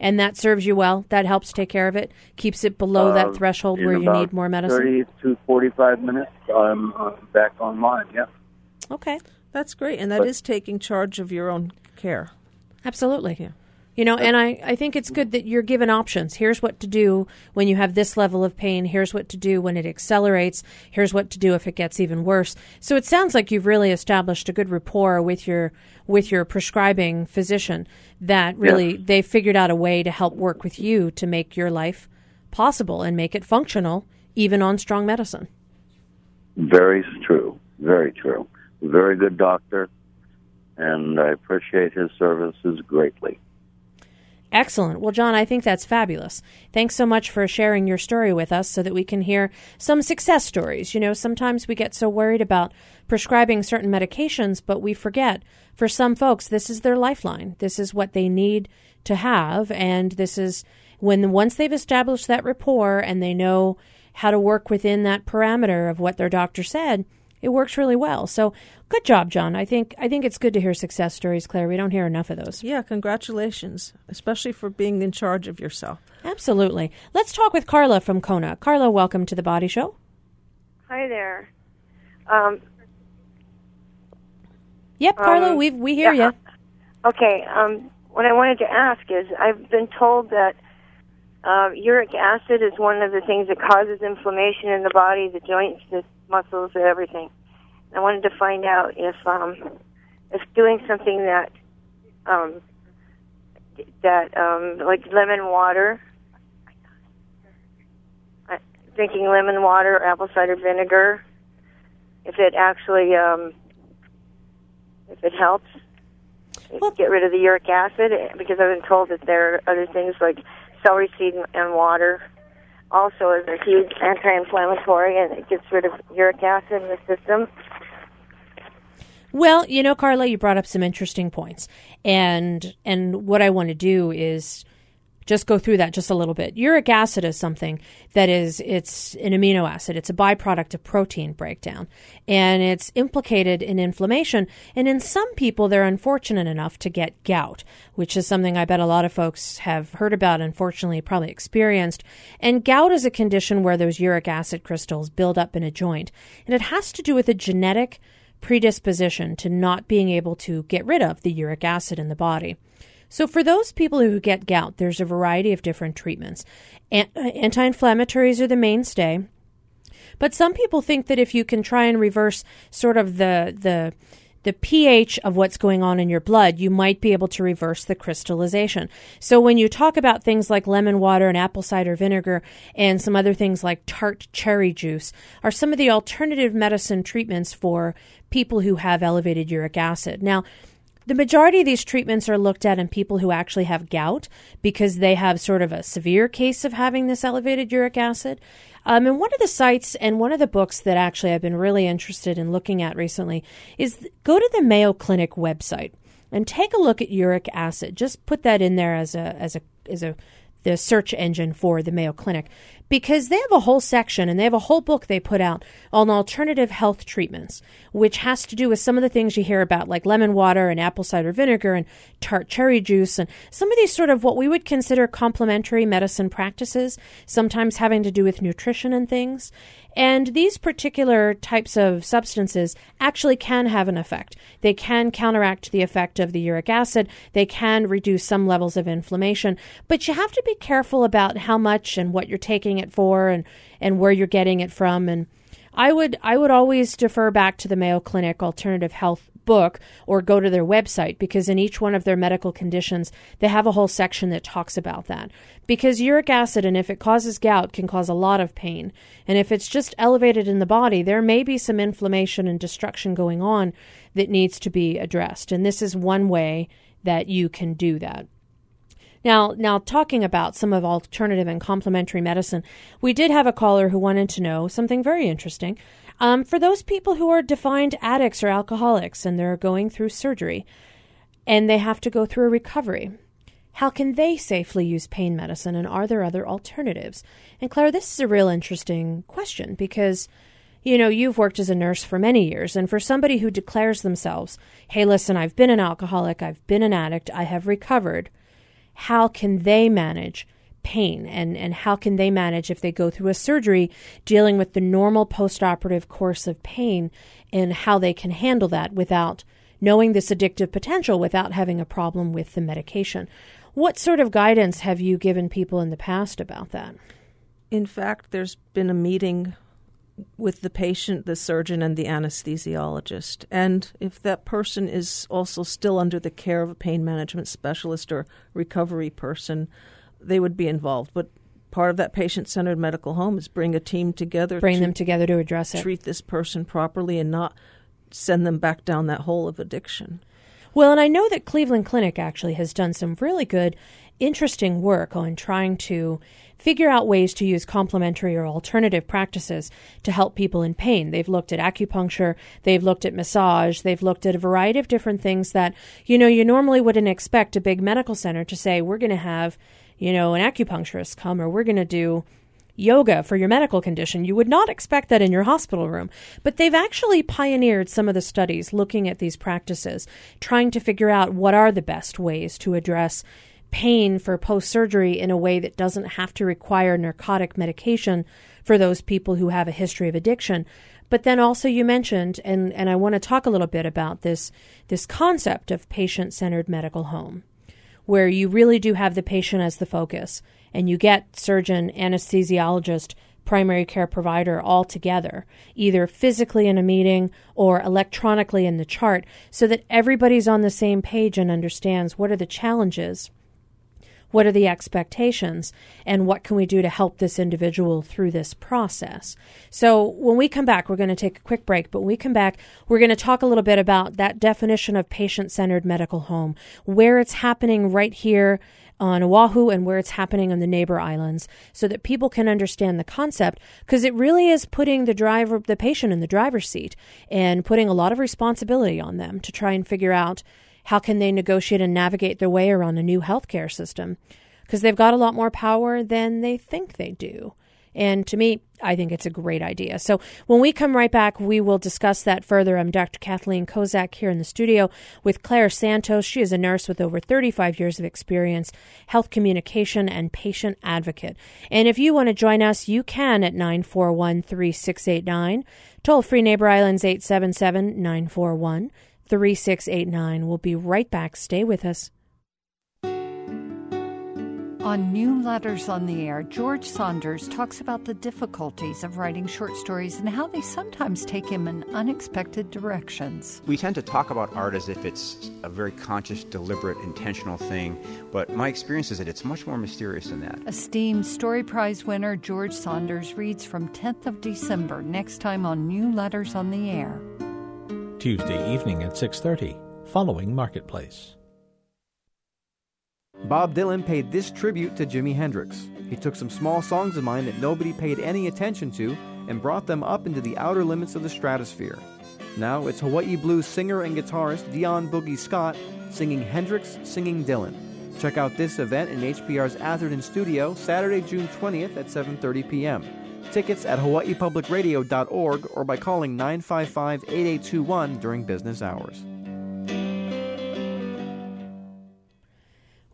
And that serves you well? That helps take care of it? Keeps it below that threshold where you need more medicine? 30 to 45 minutes, I'm back online, yeah. Okay. That's great. And that is taking charge of your own care. Absolutely. Yeah. You know, and I think it's good that you're given options. Here's what to do when you have this level of pain. Here's what to do when it accelerates. Here's what to do if it gets even worse. So it sounds like you've really established a good rapport with your prescribing physician that really they figured out a way to help work with you to make your life possible and make it functional, even on strong medicine. Very true. Very true. Very good doctor, and I appreciate his services greatly. Excellent. Well, John, I think that's fabulous. Thanks so much for sharing your story with us so that we can hear some success stories. You know, sometimes we get so worried about prescribing certain medications, but we forget for some folks, this is their lifeline. This is what they need to have. And this is when once they've established that rapport and they know how to work within that parameter of what their doctor said, it works really well. So good job, John. I think it's good to hear success stories, Claire. We don't hear enough of those. Yeah, congratulations, especially for being in charge of yourself. Absolutely. Let's talk with Carla from Kona. Carla, welcome to The Body Show. Hi there. Yep, Carla, we hear you. Okay. What I wanted to ask is I've been told that uric acid is one of the things that causes inflammation in the body, the joints, the muscles, everything. I wanted to find out if doing something that like lemon water, drinking lemon water, apple cider vinegar, if it actually if it helps get rid of the uric acid, because I've been told that there are other things like celery seed and water also is a huge anti-inflammatory, and it gets rid of uric acid in the system. Well, you know, Carla, you brought up some interesting points. And what I want to do is just go through that just a little bit. Uric acid is something that is, it's an amino acid. It's a byproduct of protein breakdown, and it's implicated in inflammation. And in some people, they're unfortunate enough to get gout, which is something I bet a lot of folks have heard about, unfortunately, probably experienced. And gout is a condition where those uric acid crystals build up in a joint. And it has to do with a genetic predisposition to not being able to get rid of the uric acid in the body. So for those people who get gout, there's a variety of different treatments. Anti-inflammatories are the mainstay. But some people think that if you can try and reverse sort of the pH of what's going on in your blood, you might be able to reverse the crystallization. So when you talk about things like lemon water and apple cider vinegar and some other things like tart cherry juice are some of the alternative medicine treatments for people who have elevated uric acid. Now, the majority of these treatments are looked at in people who actually have gout because they have sort of a severe case of having this elevated uric acid. And one of the sites and one of the books that actually I've been really interested in looking at recently is go to the Mayo Clinic website and take a look at uric acid. Just put that in there as the search engine for the Mayo Clinic, because they have a whole section and they have a whole book they put out on alternative health treatments, which has to do with some of the things you hear about, like lemon water and apple cider vinegar and tart cherry juice and some of these sort of what we would consider complementary medicine practices, sometimes having to do with nutrition and things. And these particular types of substances actually can have an effect. They can counteract the effect of the uric acid. They can reduce some levels of inflammation. But you have to be careful about how much and what you're taking it for and where you're getting it from. And I would always defer back to the Mayo Clinic Alternative Health book or go to their website, because in each one of their medical conditions, they have a whole section that talks about that. Because uric acid, and if it causes gout, can cause a lot of pain. And if it's just elevated in the body, there may be some inflammation and destruction going on that needs to be addressed. And this is one way that you can do that. Now, talking about some of alternative and complementary medicine, we did have a caller who wanted to know something very interesting. For those people who are defined addicts or alcoholics and they're going through surgery and they have to go through a recovery, how can they safely use pain medicine, and are there other alternatives? And Claire, this is a real interesting question because, you know, you've worked as a nurse for many years, and for somebody who declares themselves, hey, listen, I've been an alcoholic, I've been an addict, I have recovered, how can they manage pain, and how can they manage if they go through a surgery dealing with the normal postoperative course of pain, and how they can handle that without knowing this addictive potential, without having a problem with the medication? What sort of guidance have you given people in the past about that? In fact, there's been a meeting with the patient, the surgeon, and the anesthesiologist. And if that person is also still under the care of a pain management specialist or recovery person, they would be involved. But part of that patient-centered medical home is bring a team together. Bring them together to address it. Treat this person properly and not send them back down that hole of addiction. Well, and I know that Cleveland Clinic actually has done some really good, interesting work on trying to figure out ways to use complementary or alternative practices to help people in pain. They've looked at acupuncture, they've looked at massage, they've looked at a variety of different things that, you know, you normally wouldn't expect a big medical center to say, we're going to have, you know, an acupuncturist come, or we're going to do yoga for your medical condition. You would not expect that in your hospital room. But they've actually pioneered some of the studies looking at these practices, trying to figure out what are the best ways to address pain for post-surgery in a way that doesn't have to require narcotic medication for those people who have a history of addiction. But then also you mentioned, and I want to talk a little bit about this concept of patient-centered medical home, where you really do have the patient as the focus, and you get surgeon, anesthesiologist, primary care provider all together, either physically in a meeting or electronically in the chart, so that everybody's on the same page and understands what are the challenges, what are the expectations, and what can we do to help this individual through this process? So when we come back, we're going to take a quick break, but when we come back, we're going to talk a little bit about that definition of patient-centered medical home, where it's happening right here on Oahu and where it's happening on the neighbor islands, so that people can understand the concept, because it really is putting the patient in the driver's seat and putting a lot of responsibility on them to try and figure out how can they negotiate and navigate their way around a new healthcare system? Because they've got a lot more power than they think they do. And to me, I think it's a great idea. So when we come right back, we will discuss that further. I'm Dr. Kathleen Kozak here in the studio with Claire Santos. She is a nurse with over 35 years of experience, health communication and patient advocate. And if you want to join us, you can at 941-3689. Toll-free Neighbor Islands 877-941. 3689. We'll be right back. Stay with us. On New Letters on the Air, George Saunders talks about the difficulties of writing short stories and how they sometimes take him in unexpected directions. We tend to talk about art as if it's a very conscious, deliberate, intentional thing, but my experience is that it's much more mysterious than that. Esteemed Story Prize winner George Saunders reads from 10th of December, next time on New Letters on the Air. Tuesday evening at 6:30, following Marketplace. Bob Dylan paid this tribute to Jimi Hendrix. He took some small songs of mine that nobody paid any attention to and brought them up into the outer limits of the stratosphere. Now it's Hawaii blues singer and guitarist Dion Boogie Scott singing Hendrix, singing Dylan. Check out this event in HPR's Atherton studio Saturday, June 20th at 7:30 p.m. Tickets at hawaiipublicradio.org or by calling 955-8821 during business hours.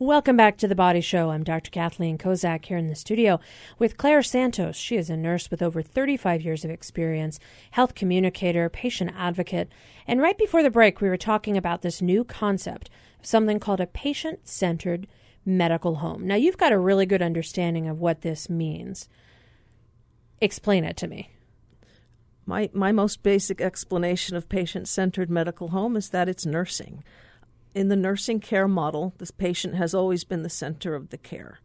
Welcome back to The Body Show. I'm Dr. Kathleen Kozak here in the studio with Claire Santos. She is a nurse with over 35 years of experience, health communicator, patient advocate. And right before the break, we were talking about this new concept of something called a patient-centered medical home. Now, you've got a really good understanding of what this means. Explain it to me. My most basic explanation of patient-centered medical home is that it's nursing. In the nursing care model, the patient has always been the center of the care.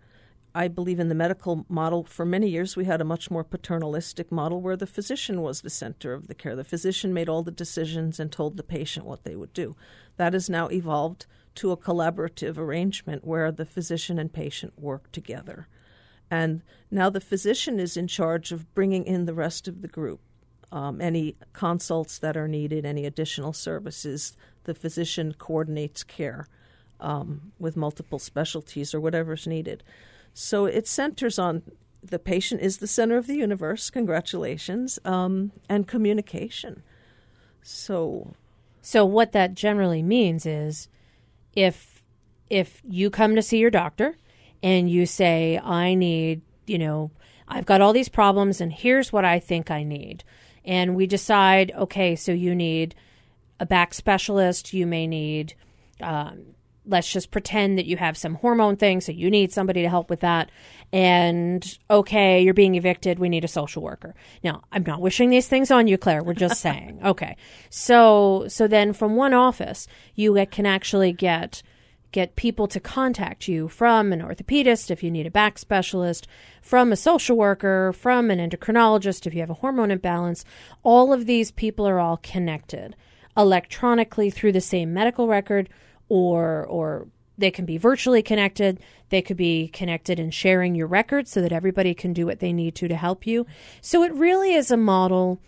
I believe in the medical model, for many years, we had a much more paternalistic model where the physician was the center of the care. The physician made all the decisions and told the patient what they would do. That has now evolved to a collaborative arrangement where the physician and patient work together. And now the physician is in charge of bringing in the rest of the group. Any consults that are needed, any additional services, the physician coordinates care with multiple specialties or whatever's needed. So it centers on the patient is the center of the universe, congratulations, and communication. So what that generally means is if you come to see your doctor and you say, I need, I've got all these problems and here's what I think I need. And we decide, okay, so you need a back specialist, you may need, let's just pretend that you have some hormone thing, so you need somebody to help with that. And, okay, you're being evicted, we need a social worker. Now, I'm not wishing these things on you, Claire, we're just saying. Okay, so then from one office, you can actually get people to contact you from an orthopedist if you need a back specialist, from a social worker, from an endocrinologist if you have a hormone imbalance. All of these people are all connected electronically through the same medical record, or they can be virtually connected. They could be connected in sharing your record so that everybody can do what they need to help you. So it really is a model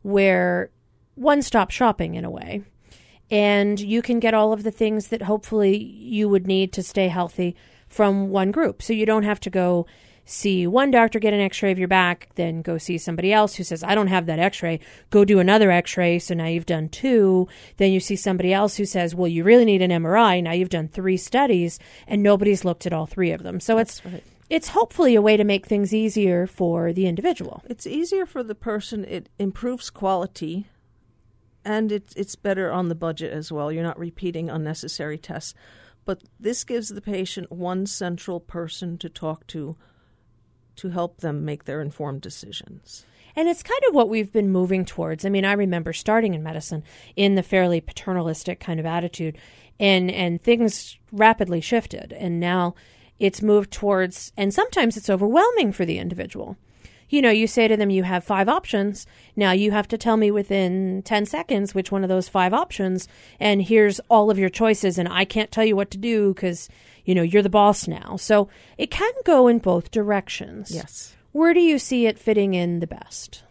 where one-stop shopping in a way. And you can get all of the things that hopefully you would need to stay healthy from one group. So you don't have to go see one doctor, get an x-ray of your back, then go see somebody else who says, I don't have that x-ray. Go do another x-ray. So now you've done two. Then you see somebody else who says, well, you really need an MRI. Now you've done three studies and nobody's looked at all three of them. So that's right. It's hopefully a way to make things easier for the individual. It's easier for the person. It improves quality. And it's better on the budget as well. You're not repeating unnecessary tests. But this gives the patient one central person to talk to help them make their informed decisions. And it's kind of what we've been moving towards. I mean, I remember starting in medicine in the fairly paternalistic kind of attitude, and things rapidly shifted. And now it's moved towards, and sometimes it's overwhelming for the individual. You say to them, you have five options. Now you have to tell me within 10 seconds which one of those five options, and here's all of your choices, and I can't tell you what to do because, you're the boss now. So it can go in both directions. Yes. Where do you see it fitting in the best?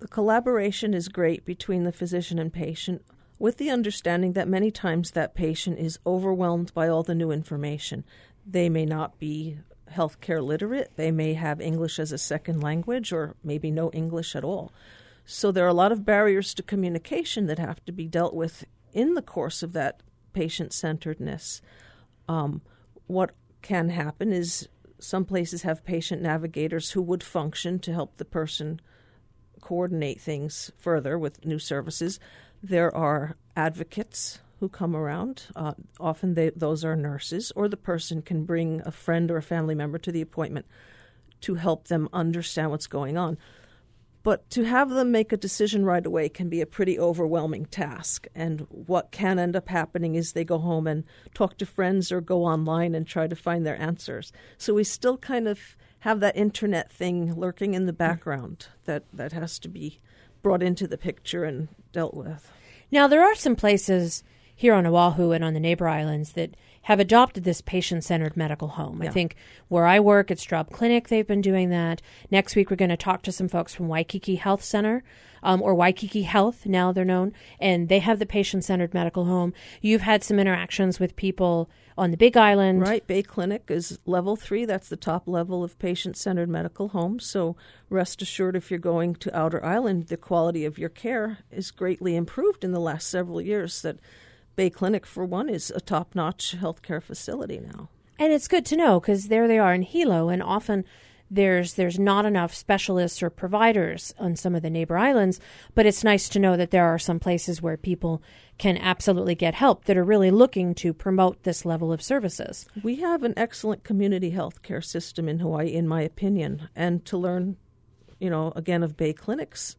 The collaboration is great between the physician and patient, with the understanding that many times that patient is overwhelmed by all the new information. They may not be healthcare literate. They may have English as a second language or maybe no English at all. So there are a lot of barriers to communication that have to be dealt with in the course of that patient-centeredness. What can happen is some places have patient navigators who would function to help the person coordinate things further with new services. There are advocates who come around. Often those are nurses, or the person can bring a friend or a family member to the appointment to help them understand what's going on. But to have them make a decision right away can be a pretty overwhelming task. And what can end up happening is they go home and talk to friends or go online and try to find their answers. So we still kind of have that internet thing lurking in the background that has to be brought into the picture and dealt with. Now, there are some places here on Oahu and on the neighbor islands that have adopted this patient-centered medical home. Yeah. I think where I work at Straub Clinic, they've been doing that. Next week, we're going to talk to some folks from Waikiki Health Center, or Waikiki Health, now they're known, and they have the patient-centered medical home. You've had some interactions with people on the Big Island. Right. Bay Clinic is level 3. That's the top level of patient-centered medical home. So rest assured, if you're going to Outer Island, the quality of your care is greatly improved in the last several years. That Bay Clinic, for one, is a top-notch healthcare facility now. And it's good to know, because there they are in Hilo, and often there's not enough specialists or providers on some of the neighbor islands, but it's nice to know that there are some places where people can absolutely get help that are really looking to promote this level of services. We have an excellent community healthcare system in Hawaii, in my opinion, and to learn, you know, again, of Bay Clinic's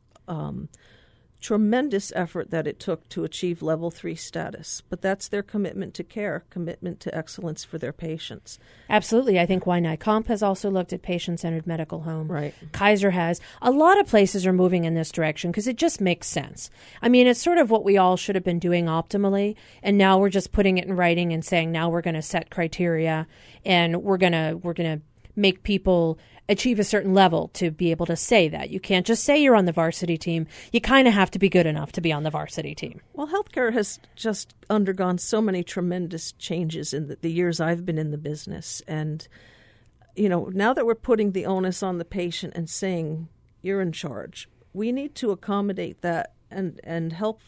tremendous effort that it took to achieve level 3 status. But that's their commitment to care, commitment to excellence for their patients. Absolutely. I think Waianae Comp has also looked at patient-centered medical home. Right. Kaiser has. A lot of places are moving in this direction because it just makes sense. I mean, it's sort of what we all should have been doing optimally, and now we're just putting it in writing and saying, now we're going to set criteria, and we're going to make people achieve a certain level to be able to say that. You can't just say you're on the varsity team. You kind of have to be good enough to be on the varsity team. Well, healthcare has just undergone so many tremendous changes in the years I've been in the business. And, you know, now that we're putting the onus on the patient and saying, you're in charge, we need to accommodate that and help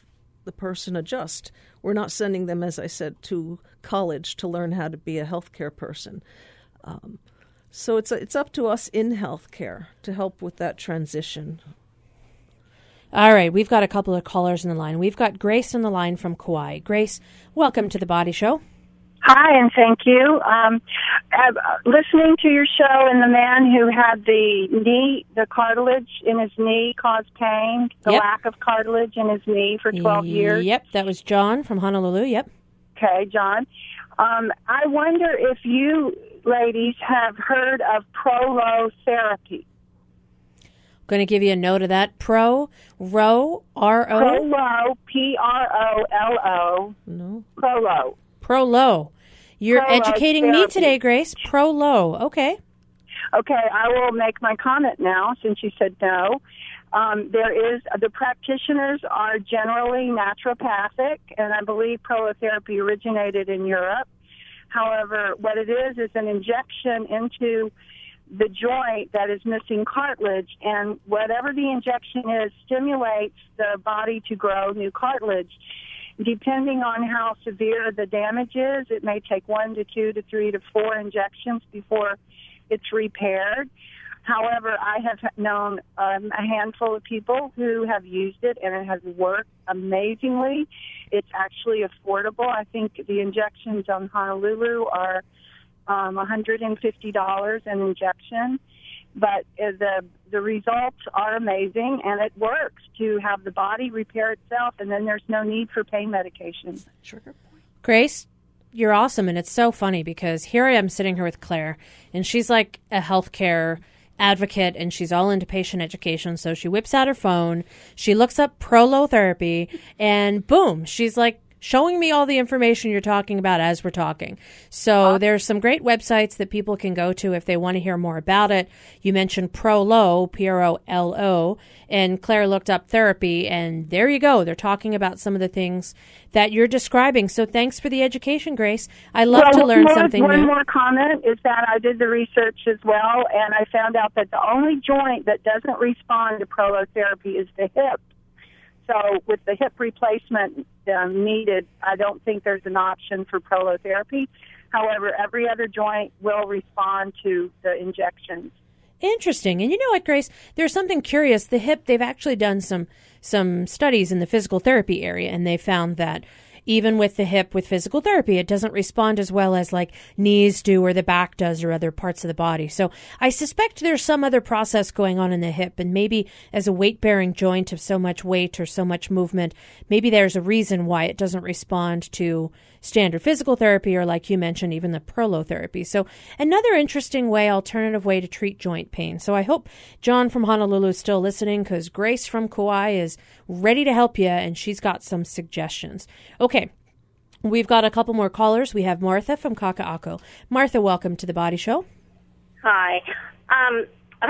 the person adjust. We're not sending them, as I said, to college to learn how to be a healthcare person. So it's up to us in healthcare to help with that transition. All right, we've got a couple of callers in the line. We've got Grace in the line from Kauai. Grace, welcome to The Body Show. Hi, and thank you. Listening to your show and the man who had the knee, the cartilage in his knee caused pain, the lack of cartilage in his knee for 12 years. Yep, that was John from Honolulu, yep. Okay, John. I wonder if you ladies have heard of prolotherapy. I'm going to give you a note of that. Prolo, P-R-O-L-O. No. Prolo. Prolo. You're educating me today, Grace. Prolo. Okay. Okay, I will make my comment now since you said no. The practitioners are generally naturopathic, and I believe prolotherapy originated in Europe. However, what it is an injection into the joint that is missing cartilage, and whatever the injection is stimulates the body to grow new cartilage. Depending on how severe the damage is, it may take 1 to 2 to 3 to 4 injections before it's repaired. However, I have known a handful of people who have used it, and it has worked amazingly. It's actually affordable. I think the injections on Honolulu are $150 an injection, but the results are amazing, and it works to have the body repair itself, and then there's no need for pain medication. Trigger point. Grace? You're awesome, and it's so funny because here I am sitting here with Claire, and she's like a healthcare advocate, and she's all into patient education, so she whips out her phone, she looks up prolotherapy, and boom, she's like showing me all the information you're talking about as we're talking. So there's some great websites that people can go to if they want to hear more about it. You mentioned Prolo, P-R-O-L-O, and Claire looked up therapy, and there you go. They're talking about some of the things that you're describing. So thanks for the education, Grace. I love to learn something new. One more comment is that I did the research as well, and I found out that the only joint that doesn't respond to prolotherapy is the hip. So with the hip replacement needed, I don't think there's an option for prolotherapy. However, every other joint will respond to the injections. Interesting. And you know what, Grace? There's something curious. The hip, they've actually done some studies in the physical therapy area, and they found that even with the hip, with physical therapy, it doesn't respond as well as like knees do or the back does or other parts of the body. So I suspect there's some other process going on in the hip, and maybe as a weight-bearing joint of so much weight or so much movement, maybe there's a reason why it doesn't respond to standard physical therapy or, like you mentioned, even the prolotherapy. So another interesting way, alternative way to treat joint pain. So I hope John from Honolulu is still listening, because Grace from Kauai is ready to help you, and she's got some suggestions. Okay, we've got a couple more callers. We have Martha from Kaka'ako. Martha, welcome to The Body Show. Hi. I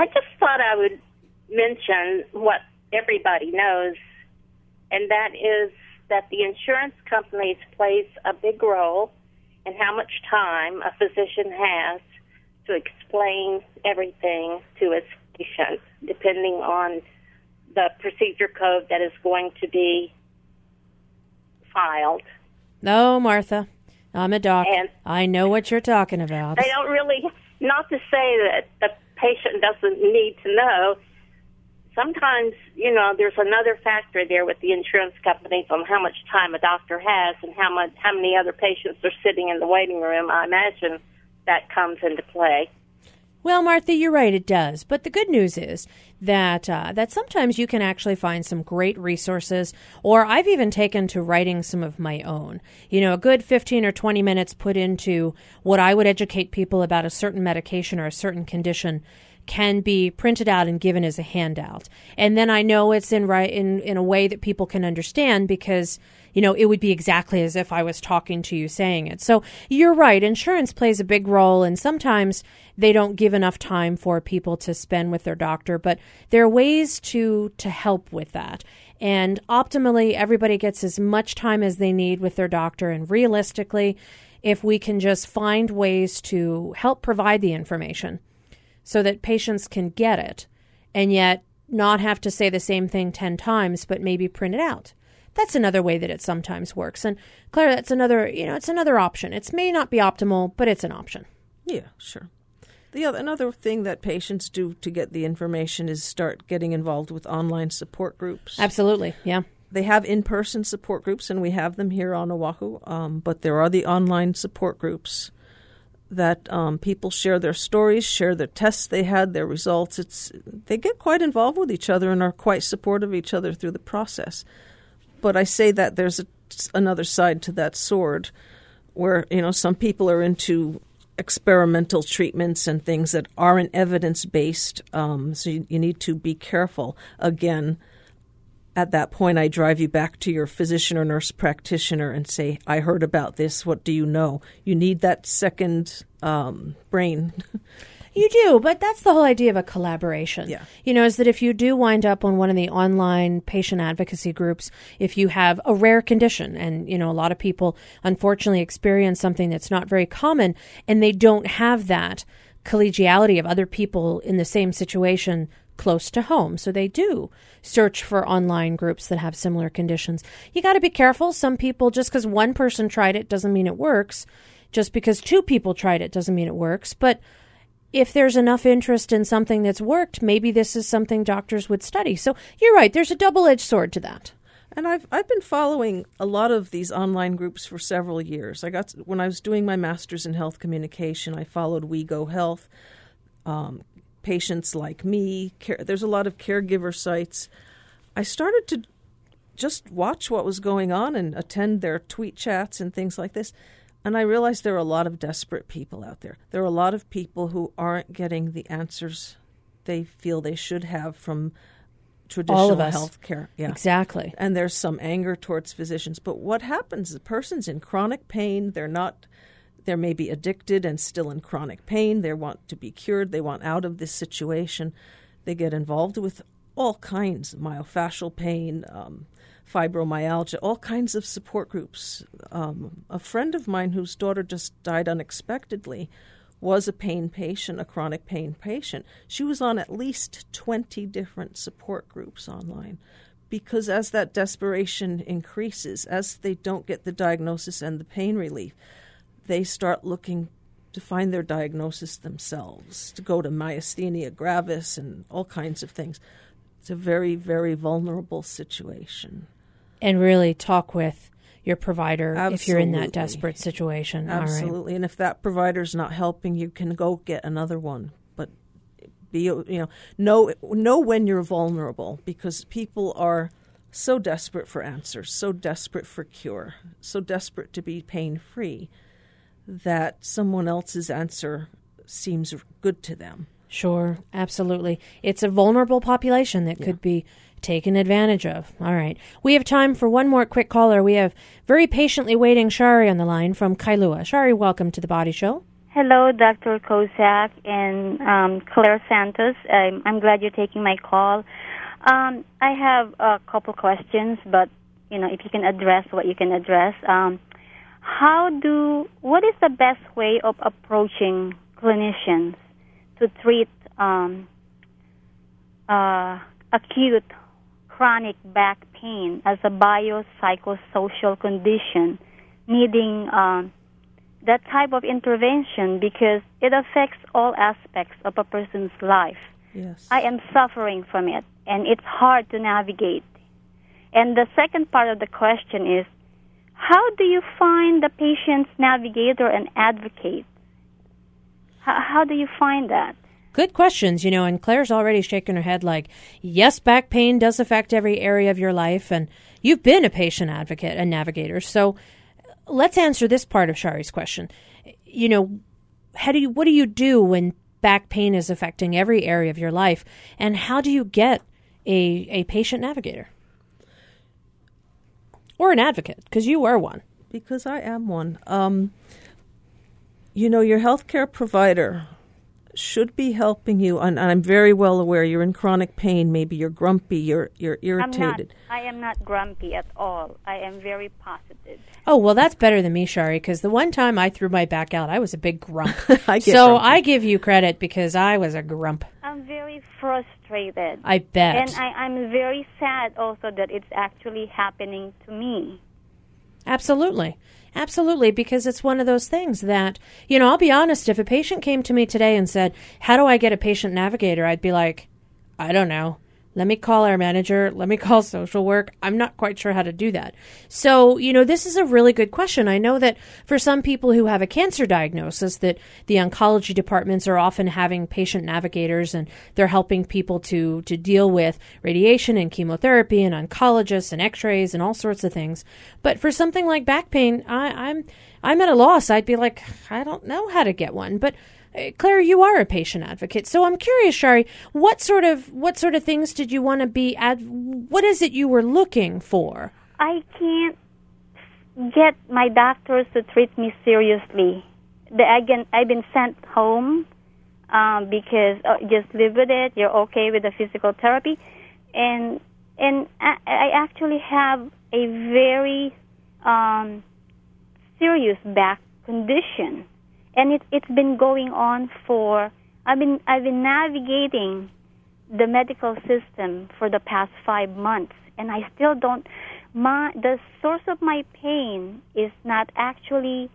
just thought I would mention what everybody knows, and that is that the insurance companies plays a big role in how much time a physician has to explain everything to his patient, depending on the procedure code that is going to be filed. Oh, Martha, I'm a doctor. And I know what you're talking about. They don't really, not to say that the patient doesn't need to know. Sometimes, you know, there's another factor there with the insurance companies on how much time a doctor has and how many other patients are sitting in the waiting room. I imagine that comes into play. Well, Martha, you're right, it does. But the good news is that that sometimes you can actually find some great resources, or I've even taken to writing some of my own. You know, a good 15 or 20 minutes put into what I would educate people about a certain medication or a certain condition can be printed out and given as a handout. And then I know it's in a way that people can understand because, you know, it would be exactly as if I was talking to you saying it. So you're right. Insurance plays a big role, and sometimes they don't give enough time for people to spend with their doctor. But there are ways to help with that. And optimally, everybody gets as much time as they need with their doctor. And realistically, if we can just find ways to help provide the information so that patients can get it and yet not have to say the same thing 10 times, but maybe print it out. That's another way that it sometimes works. And Claire, that's another, you know, it's another option. It may not be optimal, but it's an option. Yeah, sure. The other, another thing that patients do to get the information is start getting involved with online support groups. Absolutely, yeah. They have in-person support groups, and we have them here on Oahu, but there are the online support groups that people share their stories, share their tests they had, their results. They get quite involved with each other and are quite supportive of each other through the process. But I say that there's another side to that sword where, you know, some people are into experimental treatments and things that aren't evidence-based, so you need to be careful. Again, at that point, I drive you back to your physician or nurse practitioner and say, I heard about this. What do you know? You need that second brain. You do, but that's the whole idea of a collaboration. Yeah. You know, is that if you do wind up on one of the online patient advocacy groups, if you have a rare condition, and, you know, a lot of people unfortunately experience something that's not very common, and they don't have that collegiality of other people in the same situation close to home. So they do search for online groups that have similar conditions. You got to be careful. Some people, just because one person tried it doesn't mean it works. Just because two people tried it doesn't mean it works. But if there's enough interest in something that's worked, maybe this is something doctors would study. So you're right. There's a double-edged sword to that. And I've been following a lot of these online groups for several years. When I was doing my master's in health communication, I followed WeGoHealth, Patients Like Me. There's a lot of caregiver sites. I started to just watch what was going on and attend their tweet chats and things like this. And I realized there are a lot of desperate people out there. There are a lot of people who aren't getting the answers they feel they should have from traditional health care. Yeah. Exactly. And there's some anger towards physicians. But what happens? The person's in chronic pain. They may be addicted and still in chronic pain. They want to be cured. They want out of this situation. They get involved with all kinds of myofascial pain, fibromyalgia, all kinds of support groups. A friend of mine whose daughter just died unexpectedly was a pain patient, a chronic pain patient. She was on at least 20 different support groups online because as that desperation increases, as they don't get the diagnosis and the pain relief, they start looking to find their diagnosis themselves, to go to myasthenia gravis and all kinds of things. It's a very, very vulnerable situation. And really talk with your provider. Absolutely. If you're in that desperate situation. Absolutely. All right. And if that provider's not helping, you can go get another one. But be, you know when you're vulnerable because people are so desperate for answers, so desperate for cure, so desperate to be pain-free that someone else's answer seems good to them. Sure, absolutely. It's a vulnerable population that could be taken advantage of. All right. We have time for one more quick caller. We have very patiently waiting Shari on the line from Kailua. Shari, welcome to The Body Show. Hello, Dr. Kozak and Claire Santos. I'm glad you're taking my call. I have a couple questions, but, you know, if you can address what you can address. What is the best way of approaching clinicians to treat acute chronic back pain as a biopsychosocial condition needing that type of intervention because it affects all aspects of a person's life. Yes. I am suffering from it, and it's hard to navigate. And the second part of the question is, how do you find the patient's navigator and advocate? How do you find that? Good questions, you know, and Claire's already shaking her head like, yes, back pain does affect every area of your life, and you've been a patient advocate and navigator. So let's answer this part of Shari's question. You know, what do you do when back pain is affecting every area of your life, and how do you get a patient navigator? Or an advocate, because you are one. Because I am one. You know, your healthcare provider should be helping you, and I'm very well aware you're in chronic pain. Maybe you're grumpy, you're irritated. I am not grumpy at all. I am very positive. Oh, well, that's better than me, Shari, because the one time I threw my back out, I was a big grump. So grumpy. I give you credit because I was a grump. I'm very frustrated. I bet. And I'm very sad also that it's actually happening to me. Absolutely. Absolutely, because it's one of those things that, you know, I'll be honest, if a patient came to me today and said, how do I get a patient navigator? I'd be like, I don't know. Let me call our manager. Let me call social work. I'm not quite sure how to do that. So, you know, this is a really good question. I know that for some people who have a cancer diagnosis that the oncology departments are often having patient navigators, and they're helping people to deal with radiation and chemotherapy and oncologists and x-rays and all sorts of things. But for something like back pain, I'm at a loss. I'd be like, I don't know how to get one. But Claire, you are a patient advocate, so I'm curious, Shari, what sort of things did you want to be what is it you were looking for? I can't get my doctors to treat me seriously. I've been sent home because just live with it. You're okay with the physical therapy, and I actually have a very serious back condition. And it's been going on for, I've been navigating the medical system for the past 5 months, and I still don't, the source of my pain is not actually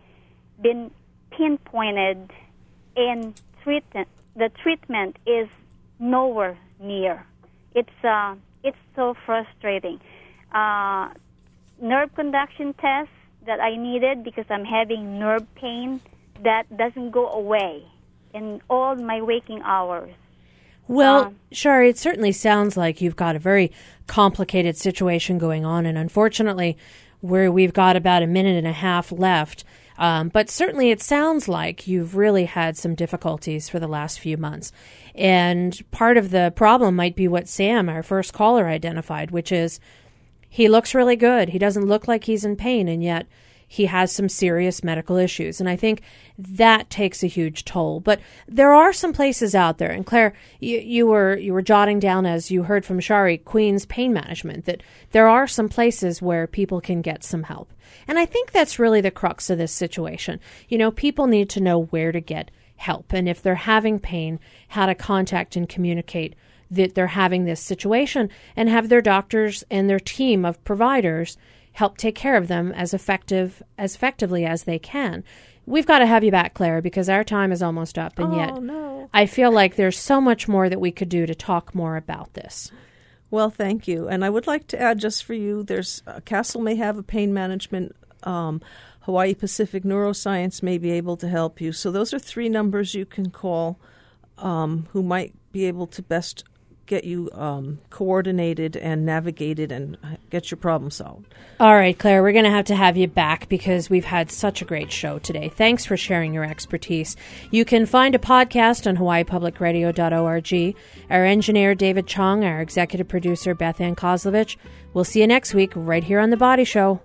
been pinpointed, and the treatment is nowhere near. It's so frustrating. Nerve conduction tests that I needed because I'm having nerve pain, that doesn't go away in all my waking hours. Well, Shari, it certainly sounds like you've got a very complicated situation going on, and unfortunately, we've got about a minute and a half left. But certainly it sounds like you've really had some difficulties for the last few months. And part of the problem might be what Sam, our first caller, identified, which is he looks really good. He doesn't look like he's in pain, and yet he has some serious medical issues, and I think that takes a huge toll. But there are some places out there, and Claire, you were jotting down, as you heard from Shari, Queen's Pain Management, that there are some places where people can get some help. And I think that's really the crux of this situation. You know, people need to know where to get help, and if they're having pain, how to contact and communicate that they're having this situation, and have their doctors and their team of providers help take care of them as effectively as they can. We've got to have you back, Claire, because our time is almost up, and I feel like there's so much more that we could do to talk more about this. Well, thank you. And I would like to add just for you, there's Castle may have a pain management, Hawaii Pacific Neuroscience may be able to help you. So those are three numbers you can call who might be able to best get you coordinated and navigated and get your problem solved. All right, Claire, we're going to have you back because we've had such a great show today. Thanks for sharing your expertise. You can find a podcast on hawaiipublicradio.org. Our engineer, David Chong, our executive producer, Beth Ann Kozlovich. We'll see you next week right here on The Body Show.